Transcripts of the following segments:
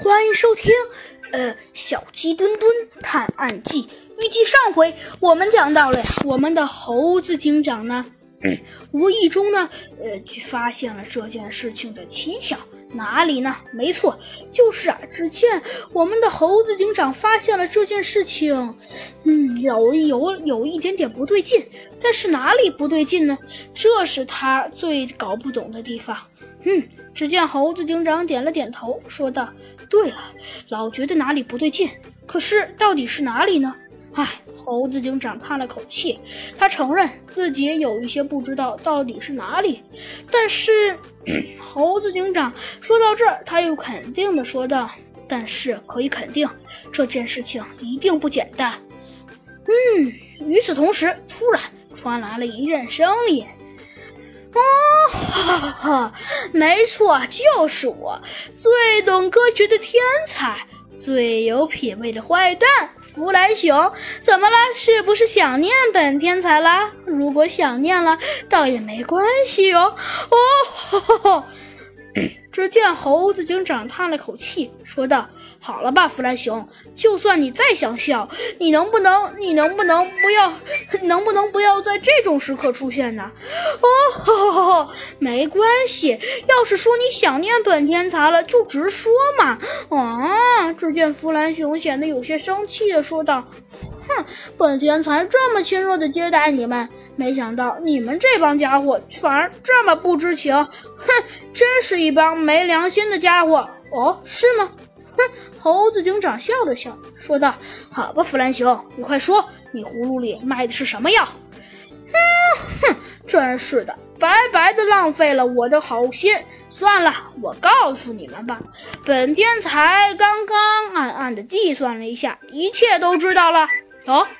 欢迎收听小鸡墩墩探案记。预计上回我们讲到了我们的猴子警长呢，无意中呢发现了这件事情的蹊跷。哪里呢？没错，就是之前我们的猴子警长发现了这件事情，有一点点不对劲。但是哪里不对劲呢？这是他最搞不懂的地方。只见猴子警长点了点头，说道：“对了，老觉得哪里不对劲，可是到底是哪里呢？”猴子警长叹了口气，他承认自己也有一些不知道到底是哪里。但是猴子警长说到这儿，他又肯定地说道：“但是可以肯定，这件事情一定不简单。”与此同时，突然传来了一阵声音。没错，就是我，最懂歌曲的天才，最有品味的坏蛋弗莱熊。怎么了？是不是想念本天才啦？如果想念了，倒也没关系哟。只见猴子警长叹了口气，说道：“好了吧，弗莱熊，就算你再想笑，你能不能不要在这种时刻出现呢？”没关系，要是说你想念本天才了，就直说嘛。只见弗莱熊显得有些生气地说道：“本天才这么亲热地接待你们，没想到你们这帮家伙反而这么不知情，真是一帮没良心的家伙。”是吗？猴子警长笑了笑，说道：“好吧，弗兰熊，你快说，你葫芦里卖的是什么药？”真是的，白白的浪费了我的好心。算了，我告诉你们吧，本天才刚刚暗暗地计算了一下，一切都知道了。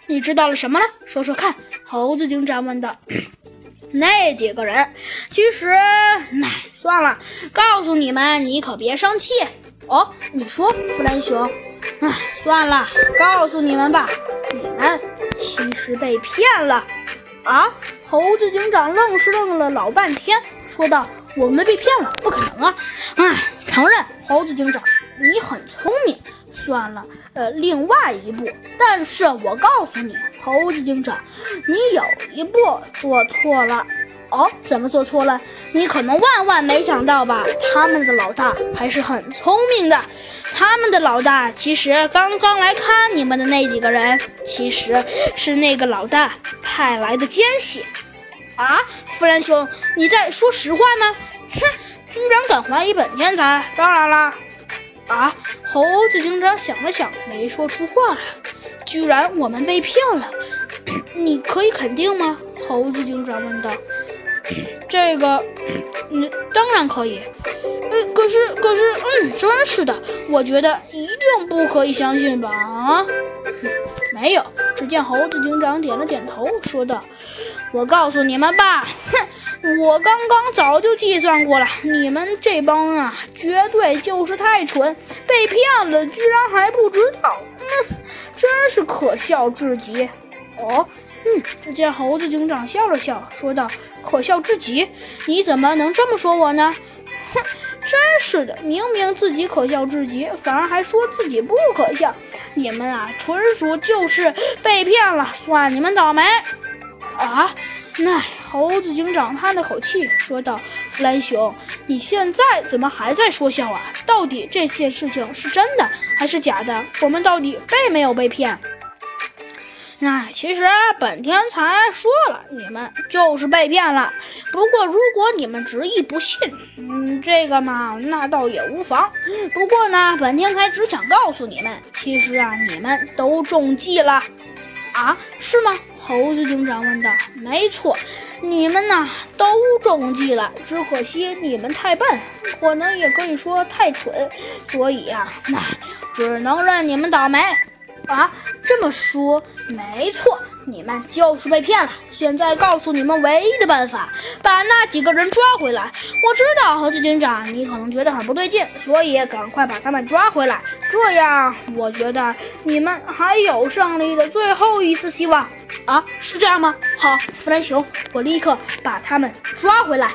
你知道了什么呢？说说看。猴子警长问道。那几个人其实算了，告诉你们，你可别生气。你说，弗兰熊。算了，告诉你们吧，你们其实被骗了。猴子警长愣是愣了老半天，说道：“我们被骗了？不可能啊！”承认，猴子警长，你很聪明。算了，另外一步。但是我告诉你，猴子警长，你有一步做错了。怎么做错了？你可能万万没想到吧，他们的老大还是很聪明的。他们的老大其实刚刚来看你们的那几个人，其实是那个老大派来的奸细。弗兰兄，你在说实话吗？居然敢怀疑本天才？当然啦。猴子警长想了想，没说出话来。居然我们被骗了，你可以肯定吗？猴子警长问道。这个，当然可以。可是，真是的，我觉得一定不可以相信吧？没有。只见猴子警长点了点头，说道：“我告诉你们吧，我刚刚早就计算过了，你们这帮绝对就是太蠢，被骗了居然还不知道，真是可笑至极。”只见猴子警长笑了笑，说道：“可笑至极？你怎么能这么说我呢？真是的，明明自己可笑至极，反而还说自己不可笑。你们纯属就是被骗了，算你们倒霉。”猴子警长叹了口气，说道：“弗兰熊，你现在怎么还在说笑啊？到底这件事情是真的还是假的？我们到底被没有被骗？”其实本天才说了，你们就是被骗了。不过如果你们执意不信，这个嘛，那倒也无妨。不过呢，本天才只想告诉你们，其实你们都中计了。是吗？猴子警长问道。没错，你们都中计了，只可惜你们太笨，可能也可以说太蠢，所以只能任你们倒霉。这么说，没错，你们就是被骗了。现在告诉你们唯一的办法，把那几个人抓回来。我知道，猴子警长，你可能觉得很不对劲，所以赶快把他们抓回来。这样，我觉得你们还有胜利的最后一丝希望。是这样吗？好，弗兰熊，我立刻把他们抓回来。